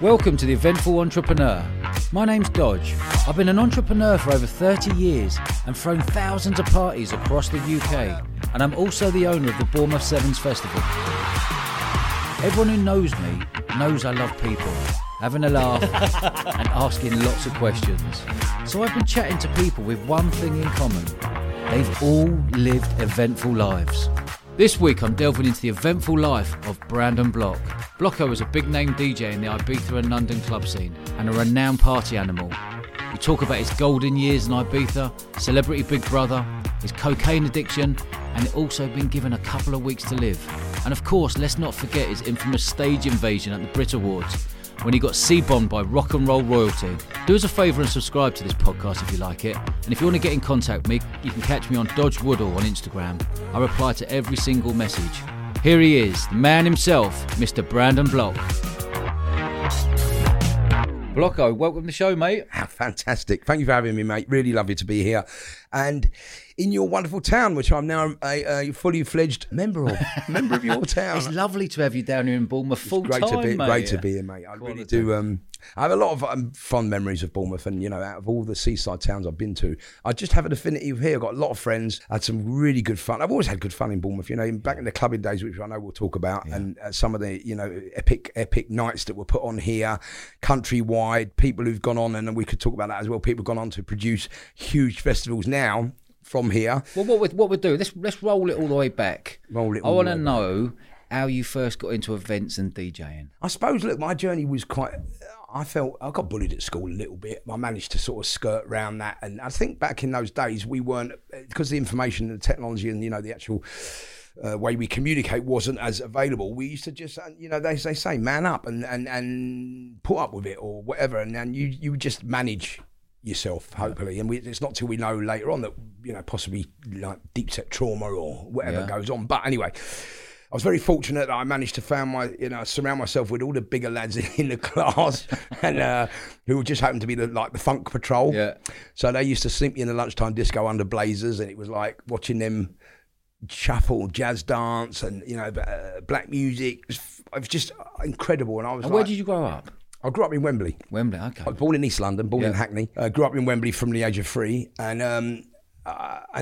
Welcome to The Eventful Entrepreneur. My name's Dodge. I've been an entrepreneur for over 30 years and thrown thousands of parties across the UK. And I'm also the owner of the Bournemouth Sevens Festival. Everyone who knows me knows I love people, having a laugh and asking lots of questions. So I've been chatting to people with one thing in common. They've all lived eventful lives. This week I'm delving into the eventful life of Brandon Block. Blocko was a big name DJ in the Ibiza and London club scene and a renowned party animal. We talk about his golden years in Ibiza, Celebrity Big Brother, his cocaine addiction, and it also been given a couple of weeks to live. And of course, let's not forget his infamous stage invasion at the Brit Awards when he got C-bombed by rock and roll royalty. Do us a favour and subscribe to this podcast if you like it. And if you want to get in contact with me, you can catch me on Dodge Woodall on Instagram. I reply to every single message. Here he is, the man himself, Mr. Brandon Block. Blocko, welcome to the show, mate. Ah, fantastic. Thank you for having me, mate. Really lovely to be here. And in your wonderful town, which I'm now a fully fledged member of your town. It's lovely to have you down here in Bournemouth full-time, mate. Great to be here, mate. I really do. I have a lot of fond memories of Bournemouth, and, you know, out of all the seaside towns I've been to, I just have an affinity with here. I've got a lot of friends. I had some really good fun. I've always had good fun in Bournemouth, you know, back in the clubbing days, which I know we'll talk about, and some of the, you know, epic nights that were put on here, countrywide, people who've gone on, and we could talk about that as well, people who've gone on to produce huge festivals now from here. Well, what we'd do, let's roll it all the way back. I want to know how you first got into events and DJing. I suppose, look, my journey was quite... I got bullied at school a little bit. I managed to sort of skirt around that. And I think back in those days, we weren't... Because the information and the technology and, you know, the actual... way we communicate wasn't as available. We used to just, you know, they say, man up and put up with it or whatever. And you just manage yourself, hopefully. And it's not till we know later on that, you know, possibly like deep set trauma or whatever goes on. But anyway... I was very fortunate that I managed to surround myself with all the bigger lads in the class and who just happened to be the funk patrol. Yeah. So they used to sneak me in the lunchtime disco under blazers, and it was like watching them shuffle, jazz dance, and, you know, black music. It was just incredible. And where did you grow up? I grew up in Wembley. Wembley, okay. I was born in East London, born in Hackney. I grew up in Wembley from the age of 3, and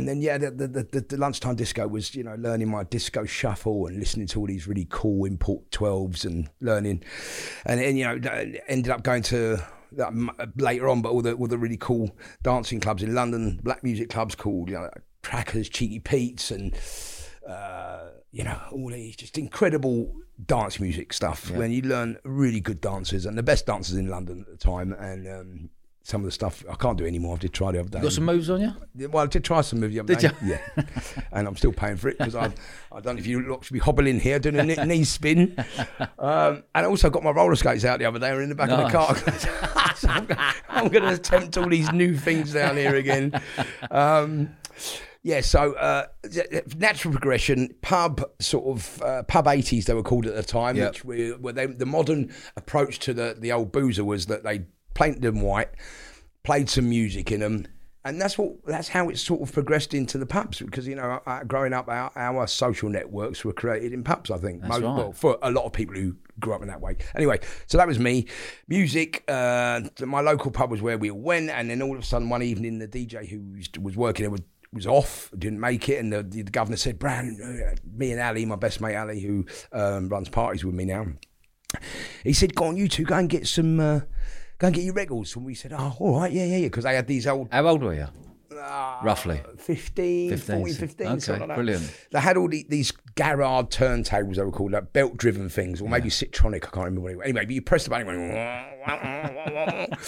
then the lunchtime disco was, you know, learning my disco shuffle and listening to all these really cool import 12s and learning, and then, you know, ended up going to that later on, but all the really cool dancing clubs in London, black music clubs called, you know, Crackers, Cheeky Pete's, and you know, all these just incredible dance music stuff. When you learn really good dancers and the best dancers in London at the time, and some of the stuff I can't do anymore. I did try the other day. You got some moves on you? Well, I did try some moves the other day. Did you? Yeah. And I'm still paying for it because I don't know if you lot should be hobbling here doing a knee spin. And I also got my roller skates out the other day. They were in the back of the car. So I'm going to attempt all these new things down here again. So natural progression, Pub 80s they were called at the time, which were the modern approach to the old boozer was that they painted them white, played some music in them, and that's how it sort of progressed into the pubs. Because, you know, growing up, our social networks were created in pubs, I think. That's right. Well, for a lot of people who grew up in that way. Anyway, so that was me. Music, my local pub was where we went, and then all of a sudden one evening the DJ who was working there was off, didn't make it, and the governor said, Brandon, me and Ali, my best mate Ali, who runs parties with me now, he said, go on, you two, go and get some... Go and get your regals. And we said, oh, all right, yeah. Because they had these old... How old were you? Roughly. 14, 15. Okay, something like brilliant. That. They had all these Garrard turntables, they were called, like belt-driven things, or maybe Citronic, I can't remember what it was. Anyway, but you pressed the button and went...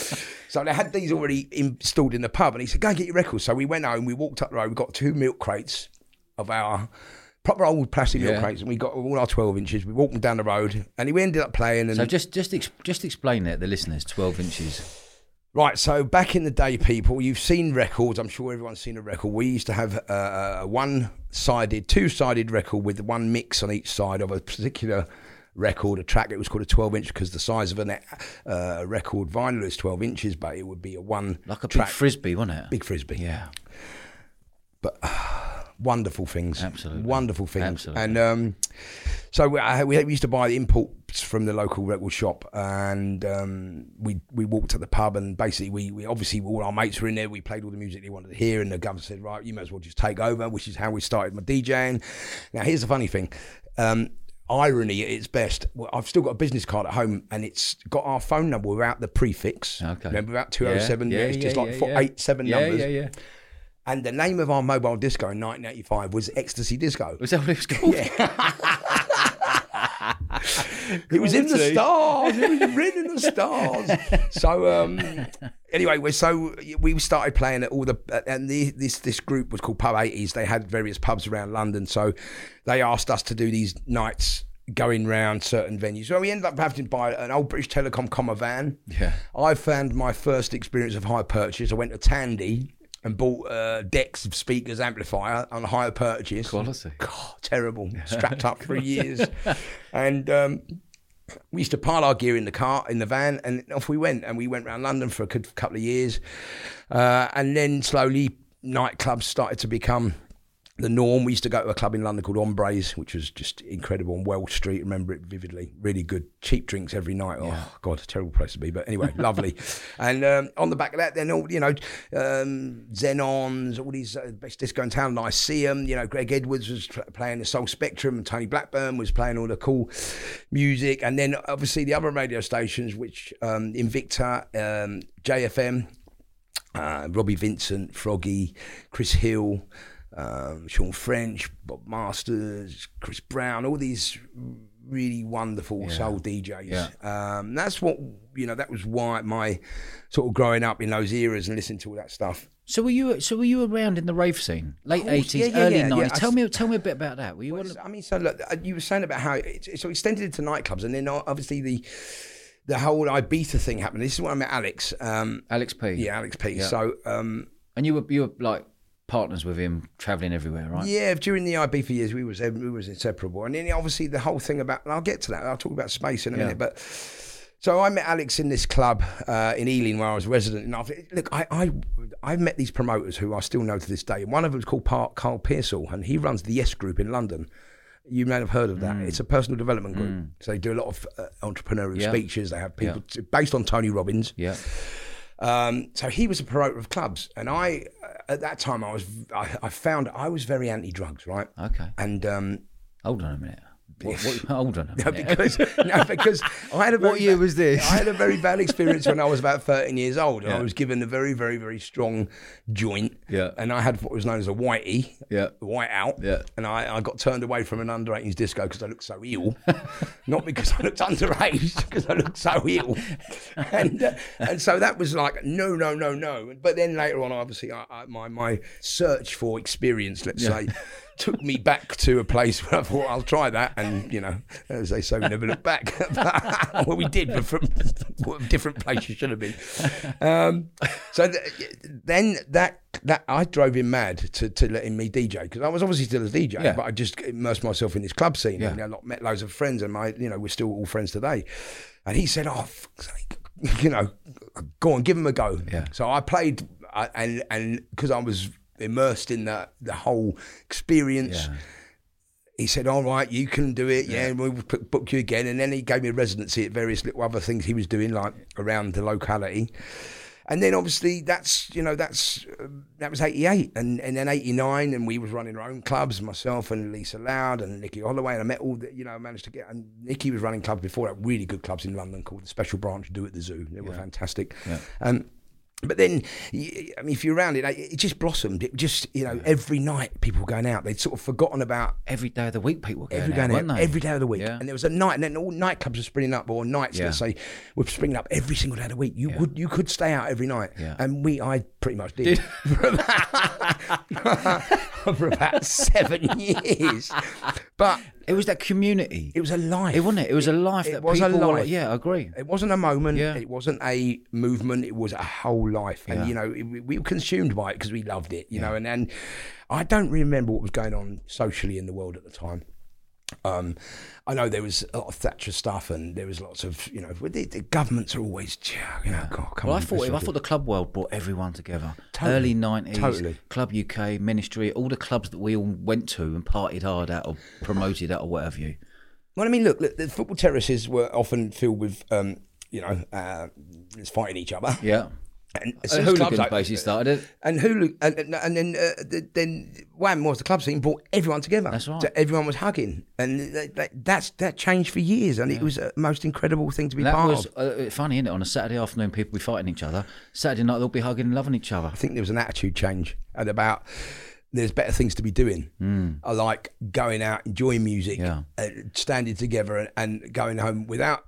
So they had these already installed in the pub. And he said, go and get your regals. So we went home, we walked up the road, we got 2 milk crates of our... proper old plastic milk crates, and we got all our 12 inches. We walked them down the road, and we ended up playing. And so just explain that to the listeners. 12 inches. Right, so back in the day, people, you've seen records. I'm sure everyone's seen a record. We used to have a two-sided record with one mix on each side of a particular record, a track. It was called a 12-inch because the size of a record vinyl is 12 inches, but it would be a one like a track. Big frisbee, wasn't it? Big frisbee, yeah. But. Wonderful things. Absolutely. And so we used to buy the import from the local record shop, and we walked to the pub, and basically we obviously all our mates were in there. We played all the music they wanted to hear, and the governor said, right, you may as well just take over, which is how we started my DJing. Now, here's the funny thing. Irony at its best. Well, I've still got a business card at home, and it's got our phone number without the prefix. Okay. Remember, about 207? Yeah, it's just like 487 numbers. Yeah. And the name of our mobile disco in 1985 was Ecstasy Disco. Was that what it was called? Yeah. It was in the stars. It was written in the stars. So anyway, so we started playing at all the, and this group was called Pub 80s. They had various pubs around London. So they asked us to do these nights going round certain venues. So we ended up having to buy an old British Telecom comma van. Yeah. I found my first experience of high purchase. I went to Tandy and bought decks of speakers, amplifier on higher purchase. Quality. God, terrible. Strapped up for years. And we used to pile our gear in the car, in the van, and off we went. And we went around London for a couple of years. And then slowly nightclubs started to become the norm. We used to go to a club in London called Hombres, which was just incredible, on Well Street. Remember it vividly. Really good. Cheap drinks every night. Yeah. Oh, God, a terrible place to be. But anyway, lovely. And on the back of that, then all, Zenon's, all these best disco in town, Lyceum, Greg Edwards was playing the Soul Spectrum, and Tony Blackburn was playing all the cool music. And then, obviously, the other radio stations, which Invicta, JFM, Robbie Vincent, Froggy, Chris Hill, Sean French, Bob Masters, Chris Brown, all these really wonderful soul DJs. Yeah. That's what, that was why my sort of growing up in those eras and listening to all that stuff. So were you around in the rave scene, late '80s, early '90s? Yeah. Tell me a bit about that. Were you? Look, you were saying about how it so extended into nightclubs, and then obviously the whole Ibiza thing happened. This is when I met Alex. Alex P. Yeah, Alex P. Yeah. So and you were like partners with him, travelling everywhere, right? Yeah, during the IB years, we was inseparable. And then obviously the whole thing about, and I'll get to that, I'll talk about space in a minute, but so I met Alex in this club in Ealing where I was resident. And I met these promoters who I still know to this day. And one of them is called Carl Pearsall, and he runs the Yes Group in London. You may have heard of that. It's a personal development group. So they do a lot of entrepreneurial speeches. They have people based on Tony Robbins. Yeah. So he was a promoter of clubs, and I, at that time, I found I was very anti-drugs, right? Okay. And hold on a minute. Hold on a minute. No, because I had a very, what year was this? I had a very bad experience when I was about 13 years old. And I was given a very, very, very strong joint. Yeah. And I had what was known as a whitey. Yeah. White out. Yeah. And I got turned away from an under 18s disco because I looked so ill. Not because I looked underage, because I looked so ill. And so that was like no. But then later on, obviously, my search for experience, let's say, took me back to a place where I thought, I'll try that. And, as they say, we never look back. Well, we did, but from a different place you should have been. So then I drove him mad to letting me DJ, because I was obviously still a DJ, but I just immersed myself in this club scene. Yeah. And I met loads of friends, and we're still all friends today. And he said, oh, for fuck's sake, go on, give him a go. Yeah. So I played, and because I was immersed in the whole experience, he said, all right, you can do it, and we'll book you again. And then he gave me a residency at various little other things he was doing, like around the locality. And then obviously that was 88, and then 89, and we was running our own clubs, myself and Lisa Loud and Nikki Holloway, and I met all the, managed to get, and Nikki was running clubs before that, really good clubs in London called the Special Branch Do at the Zoo. They were fantastic. But then, if you're around it, it just blossomed. It just, every night people were going out. They'd sort of forgotten about... Every day of the week people were going out, weren't they? Every day of the week. Yeah. And there was a night, and then all nightclubs were springing up, or nights, let's say, were springing up every single day of the week. You could stay out every night. Yeah. And I pretty much did. For about 7 years. But... It was that community. It was a life. It wasn't it? It was a life that people were like, yeah, I agree. It wasn't a moment. Yeah. It wasn't a movement. It was a whole life. And, we were consumed by it because we loved it, you know. And I don't remember what was going on socially in the world at the time. I know there was a lot of Thatcher stuff, and there was lots of, the governments are always, God, come on. Well, I thought the club world brought everyone together. Totally. Early 90s, totally. Club UK, Ministry, all the clubs that we all went to and partied hard at or promoted at or whatever. Well, I mean, look, the football terraces were often filled with, fighting each other. Yeah. And hooligans basically started it. And then Wham was the club scene, brought everyone together. That's right. So everyone was hugging. And that changed for years. And it was the most incredible thing to be part of. That was funny, isn't it? On a Saturday afternoon, people would be fighting each other. Saturday night, they'll be hugging and loving each other. I think there was an attitude change at about... There's better things to be doing. I like going out, enjoying music, standing together and going home without,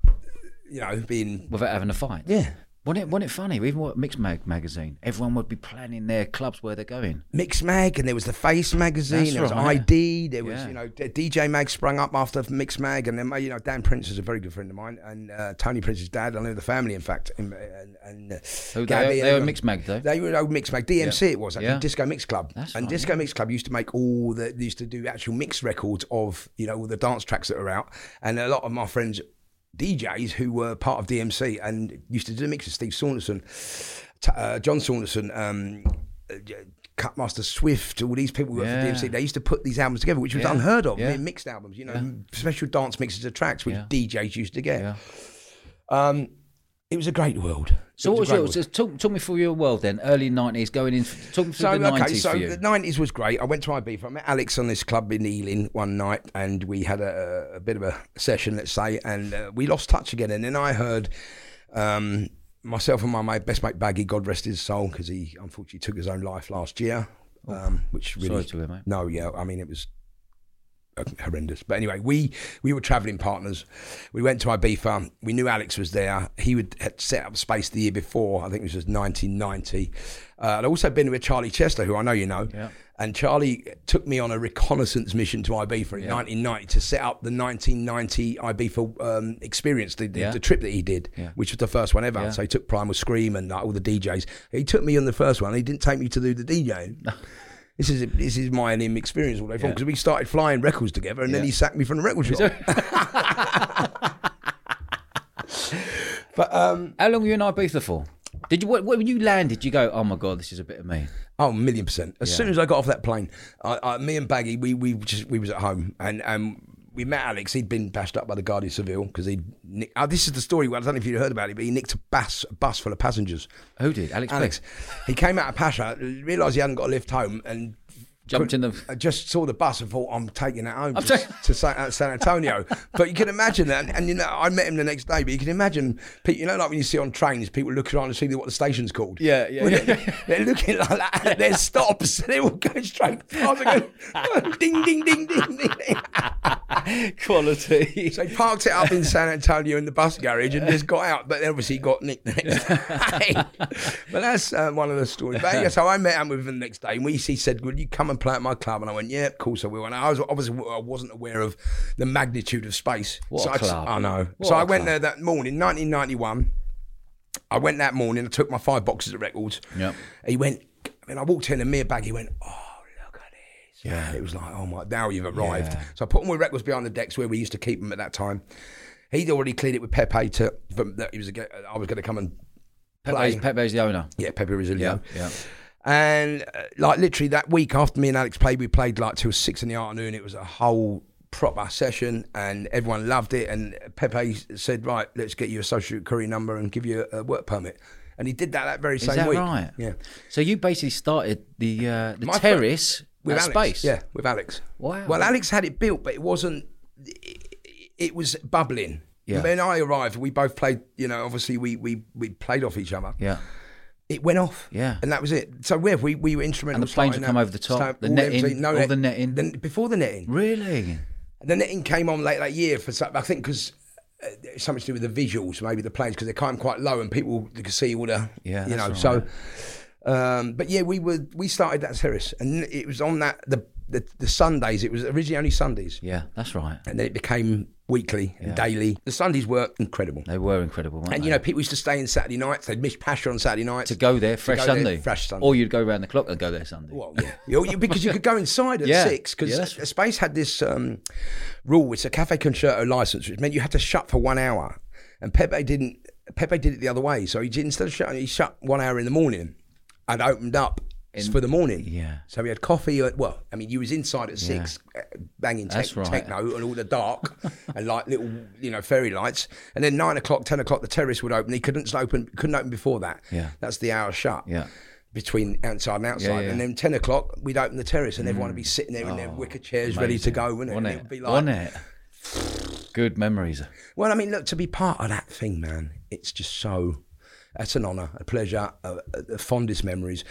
without having a fight. Yeah. Wasn't it funny? Even what MixMag magazine, everyone would be planning their clubs where they're going. MixMag, and there was the Face magazine, ID, there was DJ Mag sprung up after MixMag, and then Dan Prince is a very good friend of mine, and Tony Prince's dad, I know the family in fact, and they were MixMag though. They were old MixMag, DMC it was, actually, Disco Mix Club, Disco Mix Club used to make used to do actual mix records of all the dance tracks that are out, and a lot of my friends. DJs who were part of DMC and used to do mixes. Steve Saunderson, John Saunderson, Cutmaster Swift, all these people who worked for DMC. They used to put these albums together, which was unheard of. Yeah. Mixed albums, special dance mixes of tracks, which DJs used to get. Yeah. It was a great world. So what was yours? So talk me through your world then, early 90s, going in, talk me through the 90s for you. So the 90s was great. I went to Ibiza. I met Alex on this club in Ealing one night and we had a bit of a session, let's say, and we lost touch again. And then I heard myself and my best mate Baggy, God rest his soul, because he unfortunately took his own life last year, which really... Sorry to hear, mate. No, yeah, I mean, it was... horrendous, but anyway, we were travelling partners. We went to Ibiza. We knew Alex was there. He had set up Space the year before. I think it was 1990. I'd also been with Charlie Chester, who I know you know, and Charlie took me on a reconnaissance mission to Ibiza in 1990 to set up the 1990 Ibiza experience, the trip that he did, which was the first one ever. So he took Primal Scream and all the DJs. He took me on the first one. He didn't take me to do the DJ. This is my and him experience all day from because we started flying records together and then he sacked me from the record shop. But how long were you in Ibiza for? Did you when you landed? You go, oh my god, this is a bit of me. Oh, 1,000,000%. As soon as I got off that plane, me and Baggy, we was at home and we met Alex. He'd been bashed up by the Guardia Civil because this is the story. Well, I don't know if you heard about it, but he nicked a bus full of passengers. Who did? Alex. He came out of Pacha, realised he hadn't got a lift home and... Jumped in the... I just saw the bus and thought, I'm taking it home to San Antonio. But you can imagine that. And I met him the next day, but you can imagine, people, like when you see on trains, people looking on to see what the station's called. They're looking like that at their stops. They all go straight past and go, ding, ding, ding, ding, ding. Quality. So he parked it up in San Antonio in the bus garage and just got out. But obviously got nicked the next day. But that's one of the stories. But yeah, so I met him with him the next day and he said, will you come and play at my club? And I went, yeah, of course I will. And I wasn't aware of the magnitude of Space. What so a club. I know. So I went there that morning, 1991. I went that morning, I took my 5 boxes of records. Yep. He went, and I walked in and me and Baggy went, oh, look at this. Yeah. And it was like, oh my, now you've arrived. Yeah. So I put all my records behind the decks where we used to keep them at that time. He'd already cleared it with Pepe I was going to come and play. Pepe's the owner. Yeah, Pepe Rosillo. Yeah. And literally that week after me and Alex played, we played like till 6 PM. It was a whole proper session and everyone loved it. And Pepe said, right, let's get you a social career number and give you a work permit. And he did that very same week. Is that right? Yeah. So you basically started the terrace with Alex. Space. Yeah, with Alex. Wow. Well, Alex had it built, but it wasn't, it was bubbling. Yeah. When I arrived, we both played, obviously we played off each other. Yeah. It went off, and that was it. So we were instrumental. And the planes would come over the top, the netting, all the netting. Before the netting, really. The netting came on late that year for I think because it's something to do with the visuals, maybe the planes because they came quite low and people could see all the, right. So, but yeah, we started that terrace, and it was on that the Sundays. It was originally only Sundays. Yeah, that's right. And then it became weekly and daily. The Sundays were incredible. They were incredible, weren't they? And people used to stay in Saturday nights. They'd miss Pasha on Saturday nights. To go there fresh Sunday. Or you'd go round the clock and go there Sunday. Well, yeah. Because you could go inside at 6 because Space had this rule. It's a Cafe Concerto license, which meant you had to shut for 1 hour. And Pepe did it the other way. So he did, instead of shutting, he shut 1 hour in the morning and opened up for the morning. Yeah. So we had coffee. Well, I mean, you was inside at 6, banging techno and all the dark and like little, you know, fairy lights. And then 9 o'clock, 10 o'clock, the terrace would open. He couldn't open before that. Yeah. That's the hour shut. Yeah. Between inside and outside, and then 10 o'clock we'd open the terrace and everyone would be sitting there in their wicker chairs, amazing. Ready to go, wouldn't it? And it would be like on it. Good memories. Well, I mean, look, to be part of that thing, man, it's just so, that's an honour, a pleasure, the fondest memories.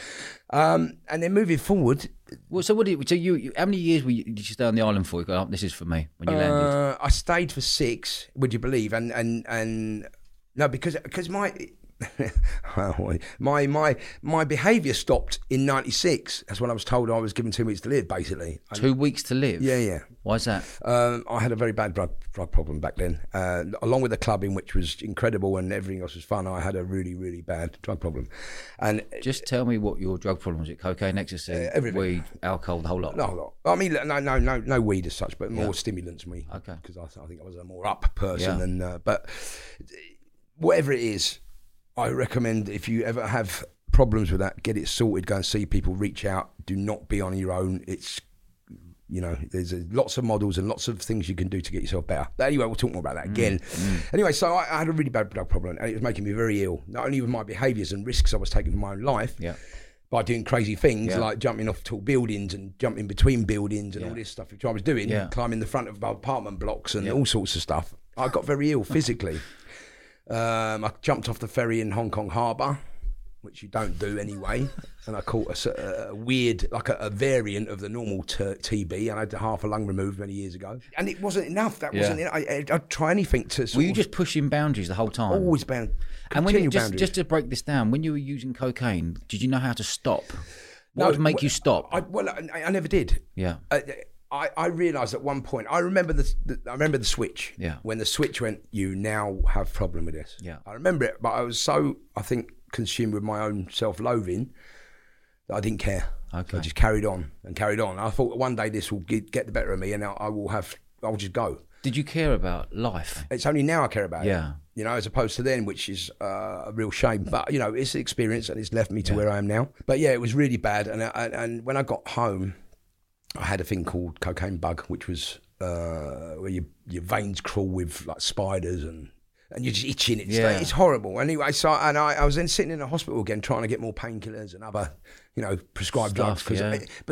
And then moving forward, well, so what did you how many years did you stay on the island for? You go, oh, this is for me, when you landed. I stayed for 6, would you believe? And no, because my. my behaviour stopped in 96. That's when I was told I was given 2 weeks to live, basically. 2 weeks to live? Yeah. Why is that? I had a very bad drug problem back then. Along with the clubbing, which was incredible and everything else was fun, I had a really, really bad drug problem. And just tell me what your drug problem was. It cocaine, ecstasy, weed, alcohol, the whole lot? The whole lot. I mean, no weed as such, but more stimulants than weed. Okay. Because I think I was a more up person. Yeah. And but whatever it is, I recommend if you ever have problems with that, get it sorted, go and see people, reach out, do not be on your own. It's, you know, there's lots of models and lots of things you can do to get yourself better. But anyway, we'll talk more about that again. Anyway, so I had a really bad drug problem and it was making me very ill, not only with my behaviours and risks I was taking for my own life, by doing crazy things like jumping off tall buildings and jumping between buildings and all this stuff, which I was doing, climbing the front of apartment blocks and all sorts of stuff. I got very ill physically. I jumped off the ferry in Hong Kong harbour, which you don't do anyway, and I caught a weird, like a variant of the normal TB, and I had half a lung removed many years ago. And it wasn't enough, that wasn't enough. I'd try anything to sort of... Were you just pushing boundaries the whole time? Always bound. And when you, just to break this down, when you were using cocaine, did you know how to stop? What would make you stop? I never did. Yeah. I realised at one point. I remember the switch. Yeah. When the switch went, you now have a problem with this. Yeah. I remember it, but I was so, I think, consumed with my own self-loathing that I didn't care. Okay. So I just carried on. I thought one day this will get the better of me, and I'll just go. Did you care about life? It's only now I care about it. Yeah. You know, as opposed to then, which is a real shame. But you know, it's an experience, and it's left me to where I am now. But yeah, it was really bad, and when I got home. I had a thing called cocaine bug, which was where your veins crawl with like spiders and you're just itching. It's horrible. Anyway, so I was then sitting in a hospital again trying to get more painkillers and other, you know, prescribed drugs. But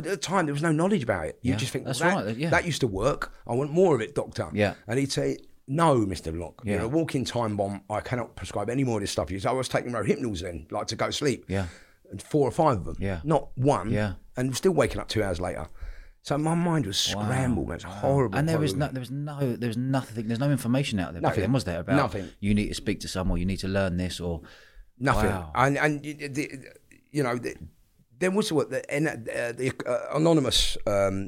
at the time, there was no knowledge about it. You just think, well, that used to work. I want more of it, doctor. Yeah. And he'd say, no, Mr. Block, you're a walking time bomb. I cannot prescribe any more of this stuff. So I was taking Rohypnols then, like to go to sleep. Yeah. And 4 or 5 of them. Yeah. Not one. Yeah. And still waking up 2 hours later. So my mind was scrambled. Wow. It was horrible. And there was nothing. There's no information out there. Nothing. Back then, was there about nothing. You need to speak to someone. You need to learn this or nothing. Wow. And you know, there was what the anonymous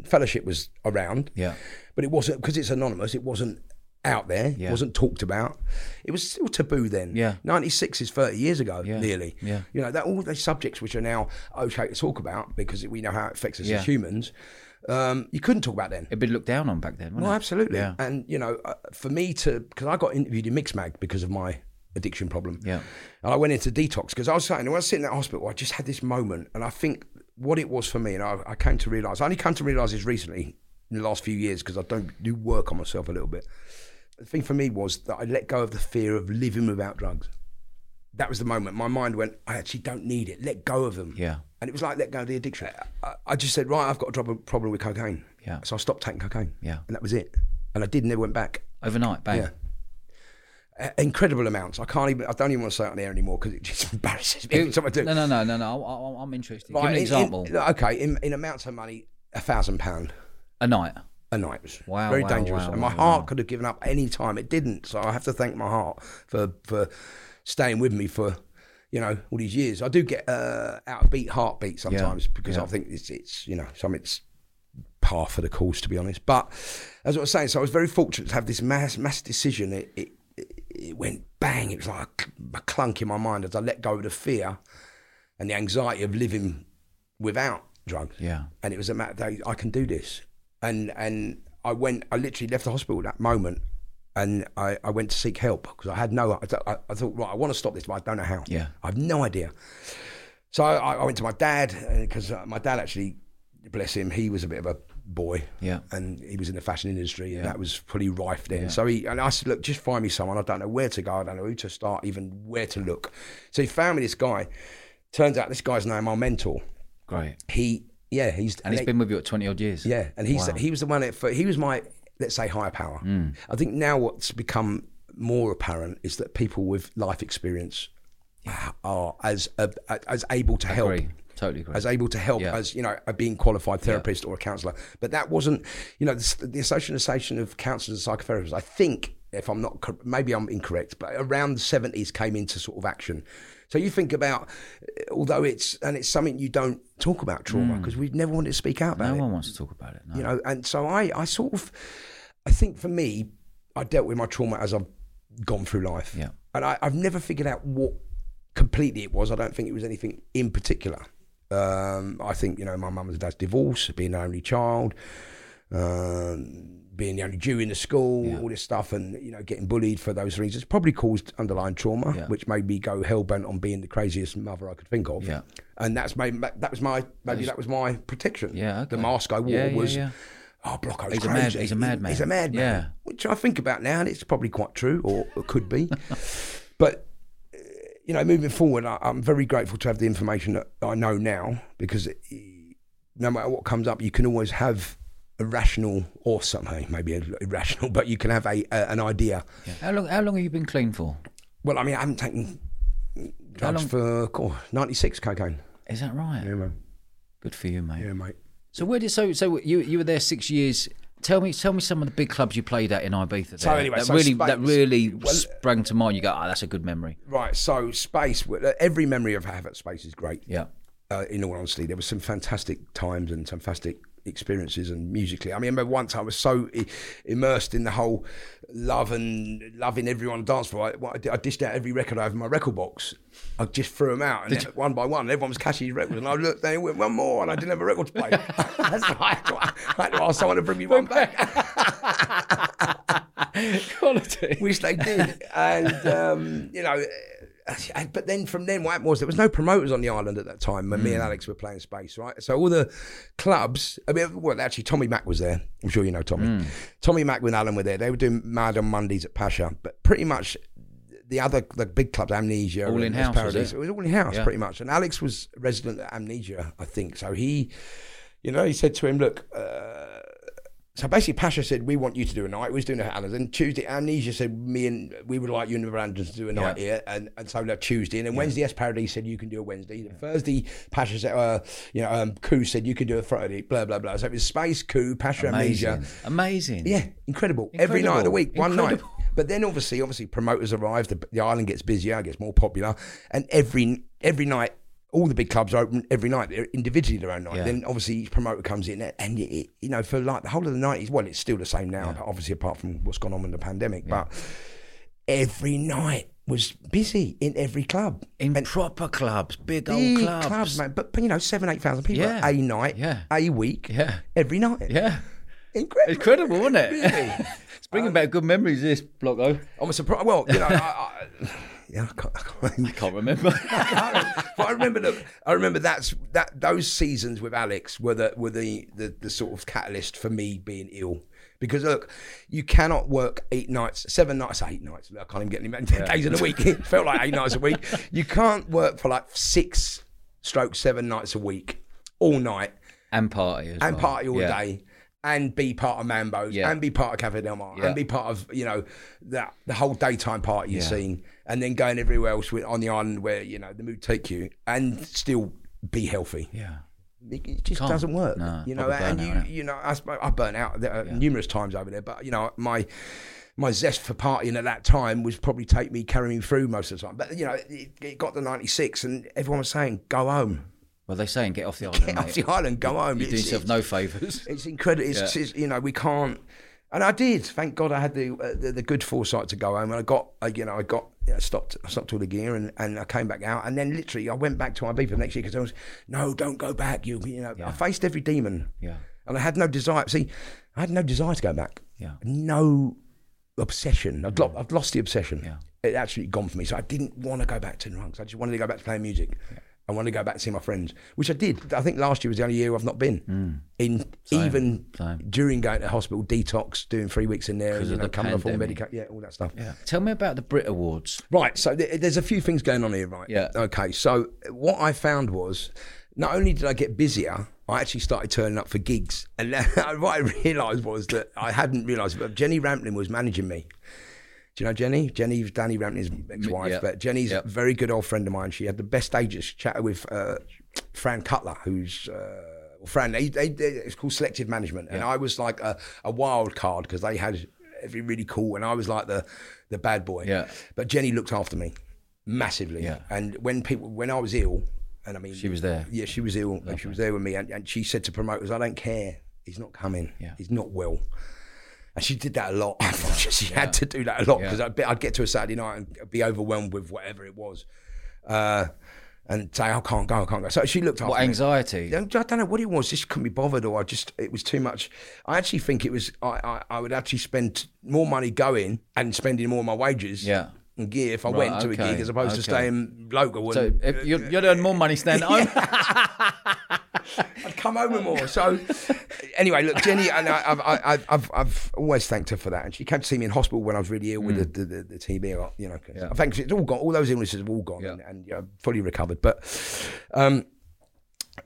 fellowship was around. Yeah, but it wasn't because it's anonymous. It wasn't out there. Yeah. It wasn't talked about. It was still taboo then. Yeah, 96 is 30 years ago nearly. Yeah, you know that all those subjects which are now okay to talk about because we know how it affects us as humans. You couldn't talk about then. It'd been looked down on back then, wasn't it? Well, absolutely. Yeah. And, you know, for me to... Because I got interviewed in MixMag because of my addiction problem. Yeah. And I went into detox because when I was sitting in that hospital, I just had this moment. And I think what it was for me, and I came to realise... I only came to realise this recently in the last few years because I do work on myself a little bit. The thing for me was that I let go of the fear of living without drugs. That was the moment. My mind went, I actually don't need it. Let go of them. Yeah. And it was like let go of the addiction. I just said, right, I've got a problem with cocaine. Yeah. So I stopped taking cocaine. Yeah. And that was it. And I did and never went back. Overnight, bang. Yeah. Incredible amounts. I don't even want to say it on air anymore because it just embarrasses me. No. I'm interested. Right, give me an example. In amounts of money, £1,000. A night. Was wow, very dangerous. Wow, and my heart could have given up any time. It didn't. So I have to thank my heart for staying with me for... You know, all these years. I do get out of beat heartbeat sometimes because I think it's you know, something's par for the course, to be honest. But as I was saying, so I was very fortunate to have this mass decision. It went bang. It was like a clunk in my mind as I let go of the fear and the anxiety of living without drugs. Yeah. And it was a matter that I can do this. And I literally left the hospital at that moment. And I went to seek help because I had no... I thought, right, I want to stop this, but I don't know how. Yeah. I have no idea. So I went to my dad, because my dad actually, bless him, he was a bit of a boy, yeah, and he was in the fashion industry, and that was pretty rife then. So he, and I said, look, just find me someone. I don't know where to go. I don't know who to start, even where to look. So he found me this guy. Turns out this guy's now my mentor. Great. He, yeah, he's, and he's been with you at 20 odd years. Yeah, and he's, he was the one that, he was my, let's say, higher power. Mm. I think now what's become more apparent is that people with life experience are as able to help. Totally agree. As able to help as, you know, a being qualified therapist or a counsellor. But that wasn't, you know, the Association of Counsellors and Psychotherapists, I think, if I'm not, maybe I'm incorrect, but around the 70s came into sort of action. So you think about, although it's, and it's something you don't talk about trauma, because we've never wanted to speak out about it. No one wants to talk about it. No. You know, and so I sort of, I think for me, I dealt with my trauma as I've gone through life. Yeah. And I've never figured out what completely it was. I don't think it was anything in particular. I think, you know, my mum and dad's divorce, being the only child, being the only Jew in the school, all this stuff, and, you know, getting bullied for those reasons probably caused underlying trauma, which made me go hellbent on being the craziest mother I could think of. Yeah. And that's made, that was my, maybe that was my protection. Yeah, okay. The mask I wore was, oh, Blocko's crazy. He's a madman. He's a madman. Yeah. Which I think about now, and it's probably quite true, or it could be. But, you know, moving forward, I'm very grateful to have the information that I know now, because it, no matter what comes up, you can always have a rational, or somehow maybe irrational, but you can have an idea. Yeah. How long have you been clean for? Well, I mean, I haven't taken drugs for 96 cocaine. Is that right? Yeah, man. Good for you, mate. Yeah, mate. So where did you were there 6 years? Tell me some of the big clubs you played at in Ibiza. So anyway, that really sprang to mind. You go, that's a good memory. Right. So Space. Every memory I have at Space is great. Yeah. In all honesty, there were some fantastic times and some fantastic experiences, and musically, I remember once I was so immersed in the whole loving everyone on the dance floor. I dished out every record I had in my record box. I just threw them out, and one by one, everyone was catching his records, and I looked there and went, one more, and I didn't have a record to play. I had to ask someone to bring me one back. Quality, which they did, and you know. But then from then, what happened was there was no promoters on the island at that time when me and Alex were playing Space, right? So all the clubs, I mean, well, actually, Tommy Mack was there. I'm sure you know Tommy. Mm. Tommy Mack and Alan were there. They were doing Mad on Mondays at Pacha, but pretty much the big clubs, Amnesia. All in-house, Paradise, it was all in-house, pretty much. And Alex was resident at Amnesia, I think. So he, you know, he said to him, look, so basically Pasha said, we want you to do a night. We was doing it at Alan's. And Tuesday, Amnesia said, we would like you and Brandon to do a night here. And so like Tuesday. And then Wednesday, S Paradise said, you can do a Wednesday. And Thursday, Pasha said, Koo said, you can do a Friday, blah, blah, blah. So it was Space, Koo, Pasha, Amnesia. Amazing. Yeah, incredible. Every night of the week, one night. But then obviously promoters arrive, the island gets busier, gets more popular. And every night, all the big clubs are open every night. They're individually their own night. Yeah. Then obviously each promoter comes in, and you know, for like the whole of the 90s, well, it's still the same now, obviously apart from what's gone on with the pandemic, but every night was busy in every club. Proper clubs, big old clubs, man. But, you know, 7,000-8,000 people a night, a week, every night. Yeah. Incredible, isn't it? Really. It's bringing back good memories, this, Blocko. I'm surprised. Well, you know, I can't remember. But I remember those seasons with Alex were the sort of catalyst for me being ill. Because look, you cannot work 8 nights, 7 nights, 8 nights. I can't even get any days in a week. It felt like 8 nights a week. You can't work for like 6/7 nights a week, all night. And party as well. And party all day. And be part of Mambo's, and be part of Cafe Del Mar, and be part of, you know, the whole daytime party scene, and then going everywhere else on the island where, you know, the mood take you, and still be healthy. Yeah, it just doesn't work. No, you know, and you know, I burnt out numerous times over there, but you know, my zest for partying at that time was probably carrying me through most of the time. But you know, it got to 96, and everyone was saying, "Go home." Well, they say, get off the island. Get off the island, go home. You're doing yourself no favours. It's incredible. It's, you know, we can't. And I did. Thank God, I had the good foresight to go home. And I stopped all the gear, and I came back out. And then literally, I went back to Ibiza the next year because I was, no, don't go back. You know, I faced every demon. Yeah. And I had no desire. See, I had no desire to go back. Yeah. No obsession. I've lost the obsession. Yeah. It actually gone for me. So I didn't want to go back to drugs. I just wanted to go back to playing music. Yeah. I wanted to go back to see my friends, which I did. I think last year was the only year I've not been. During going to hospital, detox, doing 3 weeks in there, and coming off all medication, all that stuff. Yeah. Tell me about the Brit Awards. Right, so there's a few things going on here, right? Yeah. Okay, so what I found was, not only did I get busier, I actually started turning up for gigs. And what I realised was that I hadn't realised, but Jenny Ramplin was managing me. Do you know Jenny? Jenny's Danny Ramplin's ex-wife, but Jenny's a very good old friend of mine. She had the best ages. She chatted with Fran Cutler, who's, Fran, it's called Selective Management. And I was like a wild card because they had everything really cool. And I was like the bad boy. Yeah. But Jenny looked after me massively. Yeah. And when I was ill, and I mean, she was there. Yeah, she was ill. Lovely. And she was there with me. And she said to promoters, I don't care. He's not coming. Yeah. He's not well. And she did that a lot. She had to do that a lot because I'd get to a Saturday night and be overwhelmed with whatever it was, and say, I can't go, I can't go. So she looked after me. Anxiety? I don't know what it was. Just couldn't be bothered, or it was too much. I actually think it was, I would actually spend more money going and spending more of my wages. Yeah. And gear if I went to a gig as opposed to staying local. So you'd earn more money staying at home. I'd come home with more. So anyway, look, Jenny, and I've always thanked her for that. And she came to see me in hospital when I was really ill with the TB. You know, I think it's all gone. All those illnesses have all gone, and fully recovered. But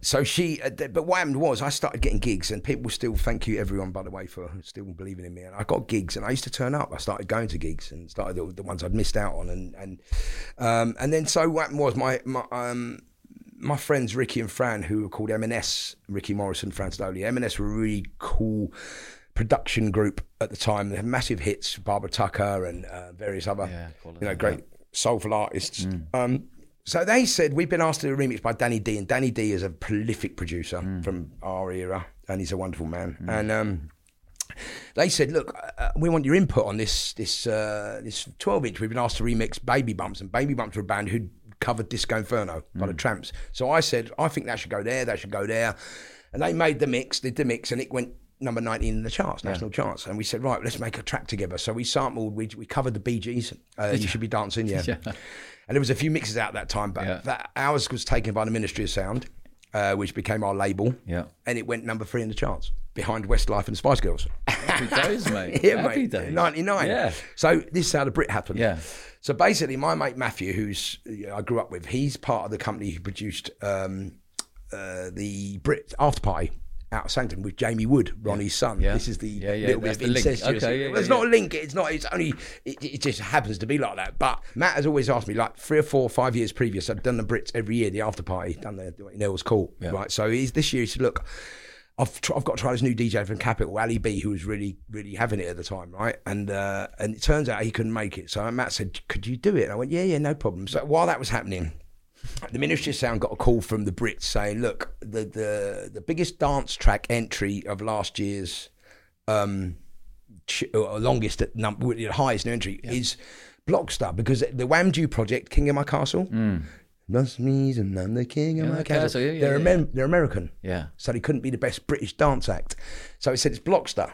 so she, but what happened was I started getting gigs, and people still, thank you everyone by the way for still believing in me, and I got gigs and I used to turn up. I started going to gigs and started the ones I'd missed out on, and then so what happened was my friends Ricky and Fran, who were called M&S, Ricky Morrison, Fran Stoley. M&S were a really cool production group at the time. They had massive hits, Barbara Tucker and various other great soulful artists. So they said, we've been asked to do a remix by Danny D, and Danny D is a prolific producer from our era, and he's a wonderful man. And they said, look, we want your input on this 12-inch. We've been asked to remix Baby Bumps, and Baby Bumps were a band who'd covered Disco Inferno by the Tramps. So I said, I think that should go there, that should go there. And they made the mix, did the mix, and it went number 19 in the charts, national charts. And we said, right, let's make a track together. So we sampled, we covered the Bee Gees, You Should Be Dancing, And there was a few mixes out that time, but that ours was taken by the Ministry of Sound, which became our label. Yeah. And it went number 3 in the charts, behind Westlife and Spice Girls. Happy days, mate. Happy days. 99. Yeah. So this is how the Brit happened. Yeah. So basically my mate Matthew, who's I grew up with, he's part of the company who produced the Brit After Party out of Sancton with Jamie Wood, Ronnie's son. Yeah. This is the little bit of incestuous. Okay, it's not a link. It's not. It's only. It just happens to be like that. But Matt has always asked me, like 3 or 4 or 5 years previous, I've done the Brits every year, the after party, done the Nell's Court, right? So this year he said, look, I've got to try this new DJ from Capital, Ali B, who was really, really having it at the time, right? And it turns out he couldn't make it. So Matt said, could you do it? And I went, yeah, no problem. So while that was happening, the Ministry of Sound got a call from the Brits saying, look, the biggest dance track entry of last year's longest at number, highest new entry is Blockstar, because the Wham-Dew Project, King of My Castle, Lost Me and I'm the King of My Castle. Yeah, they're American. Yeah. So they couldn't be the best British dance act. So it said it's Blockstar.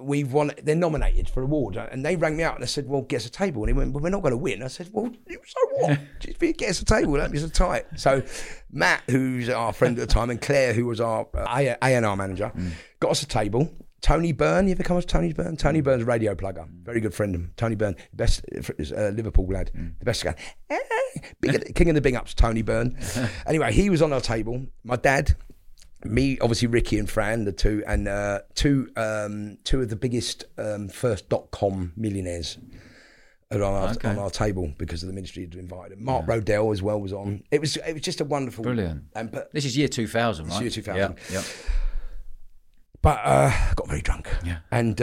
We've won, they're nominated for an award, and they rang me out and I said, well, get us a table. And he went, well, we're not going to win. I said, well, so what? Just get us a table, don't be so tight. So Matt, who's our friend at the time, and Claire, who was our A&R manager, got us a table. Tony Byrne, you ever come across Tony Byrne? Tony Byrne's a radio plugger, very good friend of him. Tony Byrne, best Liverpool lad, the best guy. King of the Big Ups, Tony Byrne. Anyway, he was on our table. My dad, me, obviously Ricky and Fran, the two, and two of the biggest first .com millionaires are on our table because of the Ministry had invited them. Mark Rodell as well was on. It was just a wonderful, brilliant. But this is year 2000, right? This is year 2000. Yeah. But I got very drunk. Yeah. And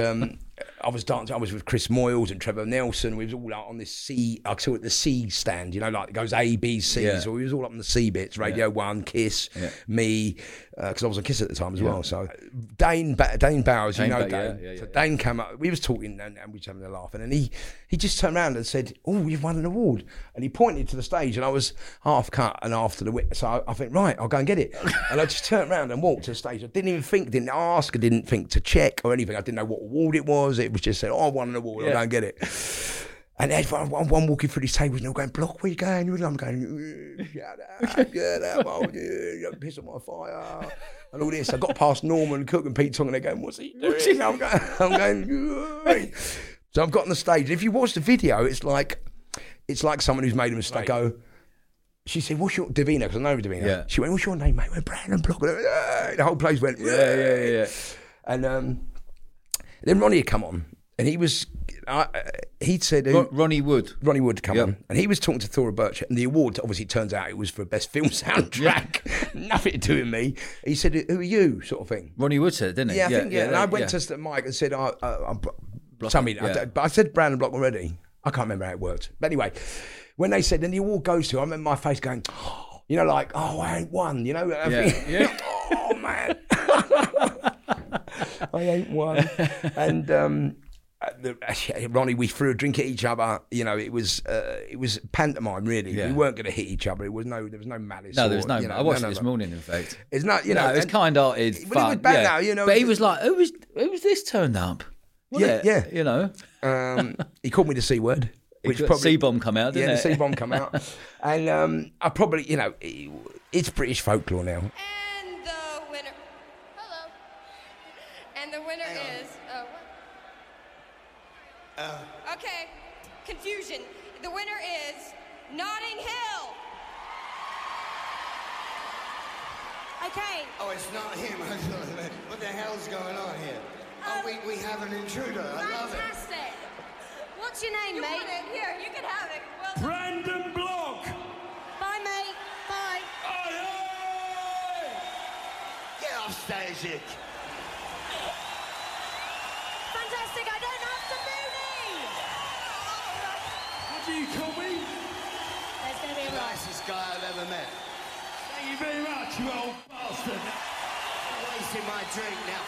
I was dancing. I was with Chris Moyles and Trevor Nelson. We was all out on this C. I saw it, the C stand. You know, like it goes A, B, C. Yeah. So we was all up on the C bits. Radio One, Kiss, me, because I was on Kiss at the time as well. So Dane Bowers, Dane. Yeah, yeah, so Dane came up. We was talking and we was having a laugh. And then he just turned around and said, "Oh, we've won an award." And he pointed to the stage, and I was half cut and after the whip. So I think, right, I'll go and get it. And I just turned around and walked to the stage. I didn't even think, didn't ask, I didn't think to check or anything. I didn't know what award it was. It was just said, oh, I won an award, I don't get it. And I'm walking through these tables and they're going, Block, where you going? And I'm going, yeah, piss on my fire, and all this. I got past Norman, Cook and Pete Tong, and they're going, what's he doing? I'm going, so I've got on the stage. If you watch the video, it's like someone who's made a mistake. Right. Go, she said, what's your, Davina, because I know Davina. Yeah. She went, what's your name, mate? Went, Brandon Block. The whole place went, yeah. And then Ronnie had come on. And he was, he said... Ronnie Wood, come on. And he was talking to Thora Birch, and the award, obviously, turns out it was for Best Film Soundtrack. Nothing to do with me. He said, who are you, sort of thing. Ronnie Wood said, didn't he? Yeah, I think. And I went to Mike and said, I said Brandon Block already. I can't remember how it worked. But anyway, when they said, and the award goes to, I remember my face going, oh, you know, like, oh, I ain't won, you know? Yeah. Oh, man. I ain't won. And... Ronnie, we threw a drink at each other. You know, it was pantomime, really. Yeah. We weren't going to hit each other. There was no malice. No, there was no. You know, I watched it this morning. In fact, it's not. You know, it's kind-hearted. But fun. It was bad now. You know, but he was like, "Who was this turned up?" Yeah. You know, he called me the C word, which probably C-bomb come out. Didn't it? The C-bomb come out, and I probably, you know, it's British folklore now. Okay, confusion. The winner is Notting Hill. Okay. Oh, it's not him. What the hell's going on here? We have an intruder. Fantastic. I love it. Fantastic. What's your name, mate? Want it? Here, you can have it. Well, Brandon Block. Bye, mate. Bye. Oh, yeah. Get off stage, Dick. Fantastic. I don't have to move. Do you call me? That's going to be the nicest guy I've ever met. Thank you very much, you old bastard. I'm wasting my drink now.